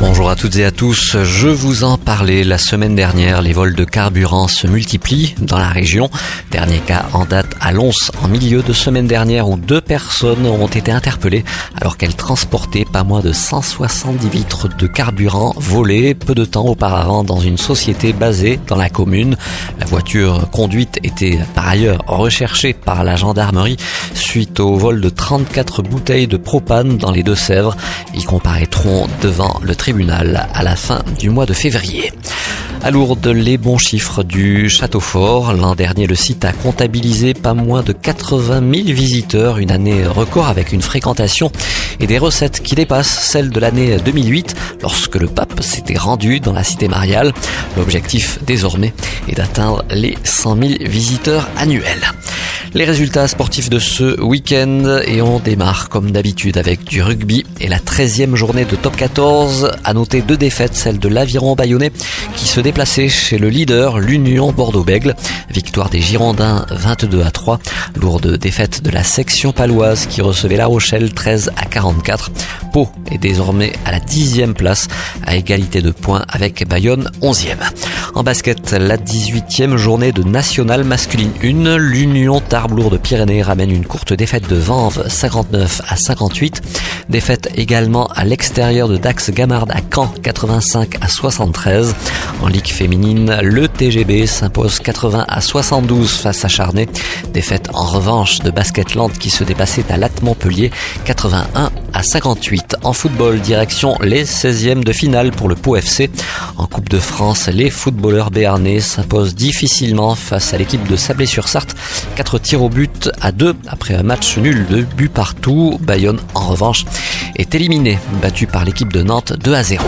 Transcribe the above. Bonjour à toutes et à tous, je vous en parlais la semaine dernière, les vols de carburant se multiplient dans la région. Dernier cas en date à Lons en milieu de semaine dernière où 2 personnes ont été interpellées alors qu'elles transportaient pas moins de 170 litres de carburant volé peu de temps auparavant dans une société basée dans la commune. La voiture conduite était par ailleurs recherchée par la gendarmerie suite au vol de 34 bouteilles de propane dans les Deux-Sèvres. Ils comparaîtront devant le tribunal à la fin du mois de février. À Lourdes, les bons chiffres du Château-Fort. L'an dernier, le site a comptabilisé pas moins de 80 000 visiteurs, une année record avec une fréquentation et des recettes qui dépassent celles de l'année 2008 lorsque le pape s'était rendu dans la cité mariale. L'objectif désormais est d'atteindre les 100 000 visiteurs annuels. Les résultats sportifs de ce week-end et on démarre comme d'habitude avec du rugby et la 13e journée de top 14. À noter 2 défaites, celle de l'Aviron bayonnais qui se déplaçait chez le leader, l'Union Bordeaux-Bègles. Victoire des Girondins 22-3. Lourde défaite de la section paloise qui recevait La Rochelle 13-44. Pau est désormais à la 10e place à égalité de points avec Bayonne 11e. En basket, la 18e journée de National Masculine 1. L'Union Tarbes-Lourdes-Pyrénées ramène une courte défaite de Vanves 59-58. Défaite également à l'extérieur de Dax-Gamard à Caen 85-73. En Ligue féminine, le TGB s'impose 80-72 face à Charnay. Défaite en revanche de Basket Landes qui se déplaçait à Lattes Montpellier 81-58. En football, direction les 16e de finale pour le Pau FC. En Coupe de France, les footballeurs béarnais s'imposent difficilement face à l'équipe de Sablé-sur-Sarthe. 4 tirs au but à 2 après un match nul de but partout. Bayonne en revanche est éliminé, battu par l'équipe de Nantes 2-0.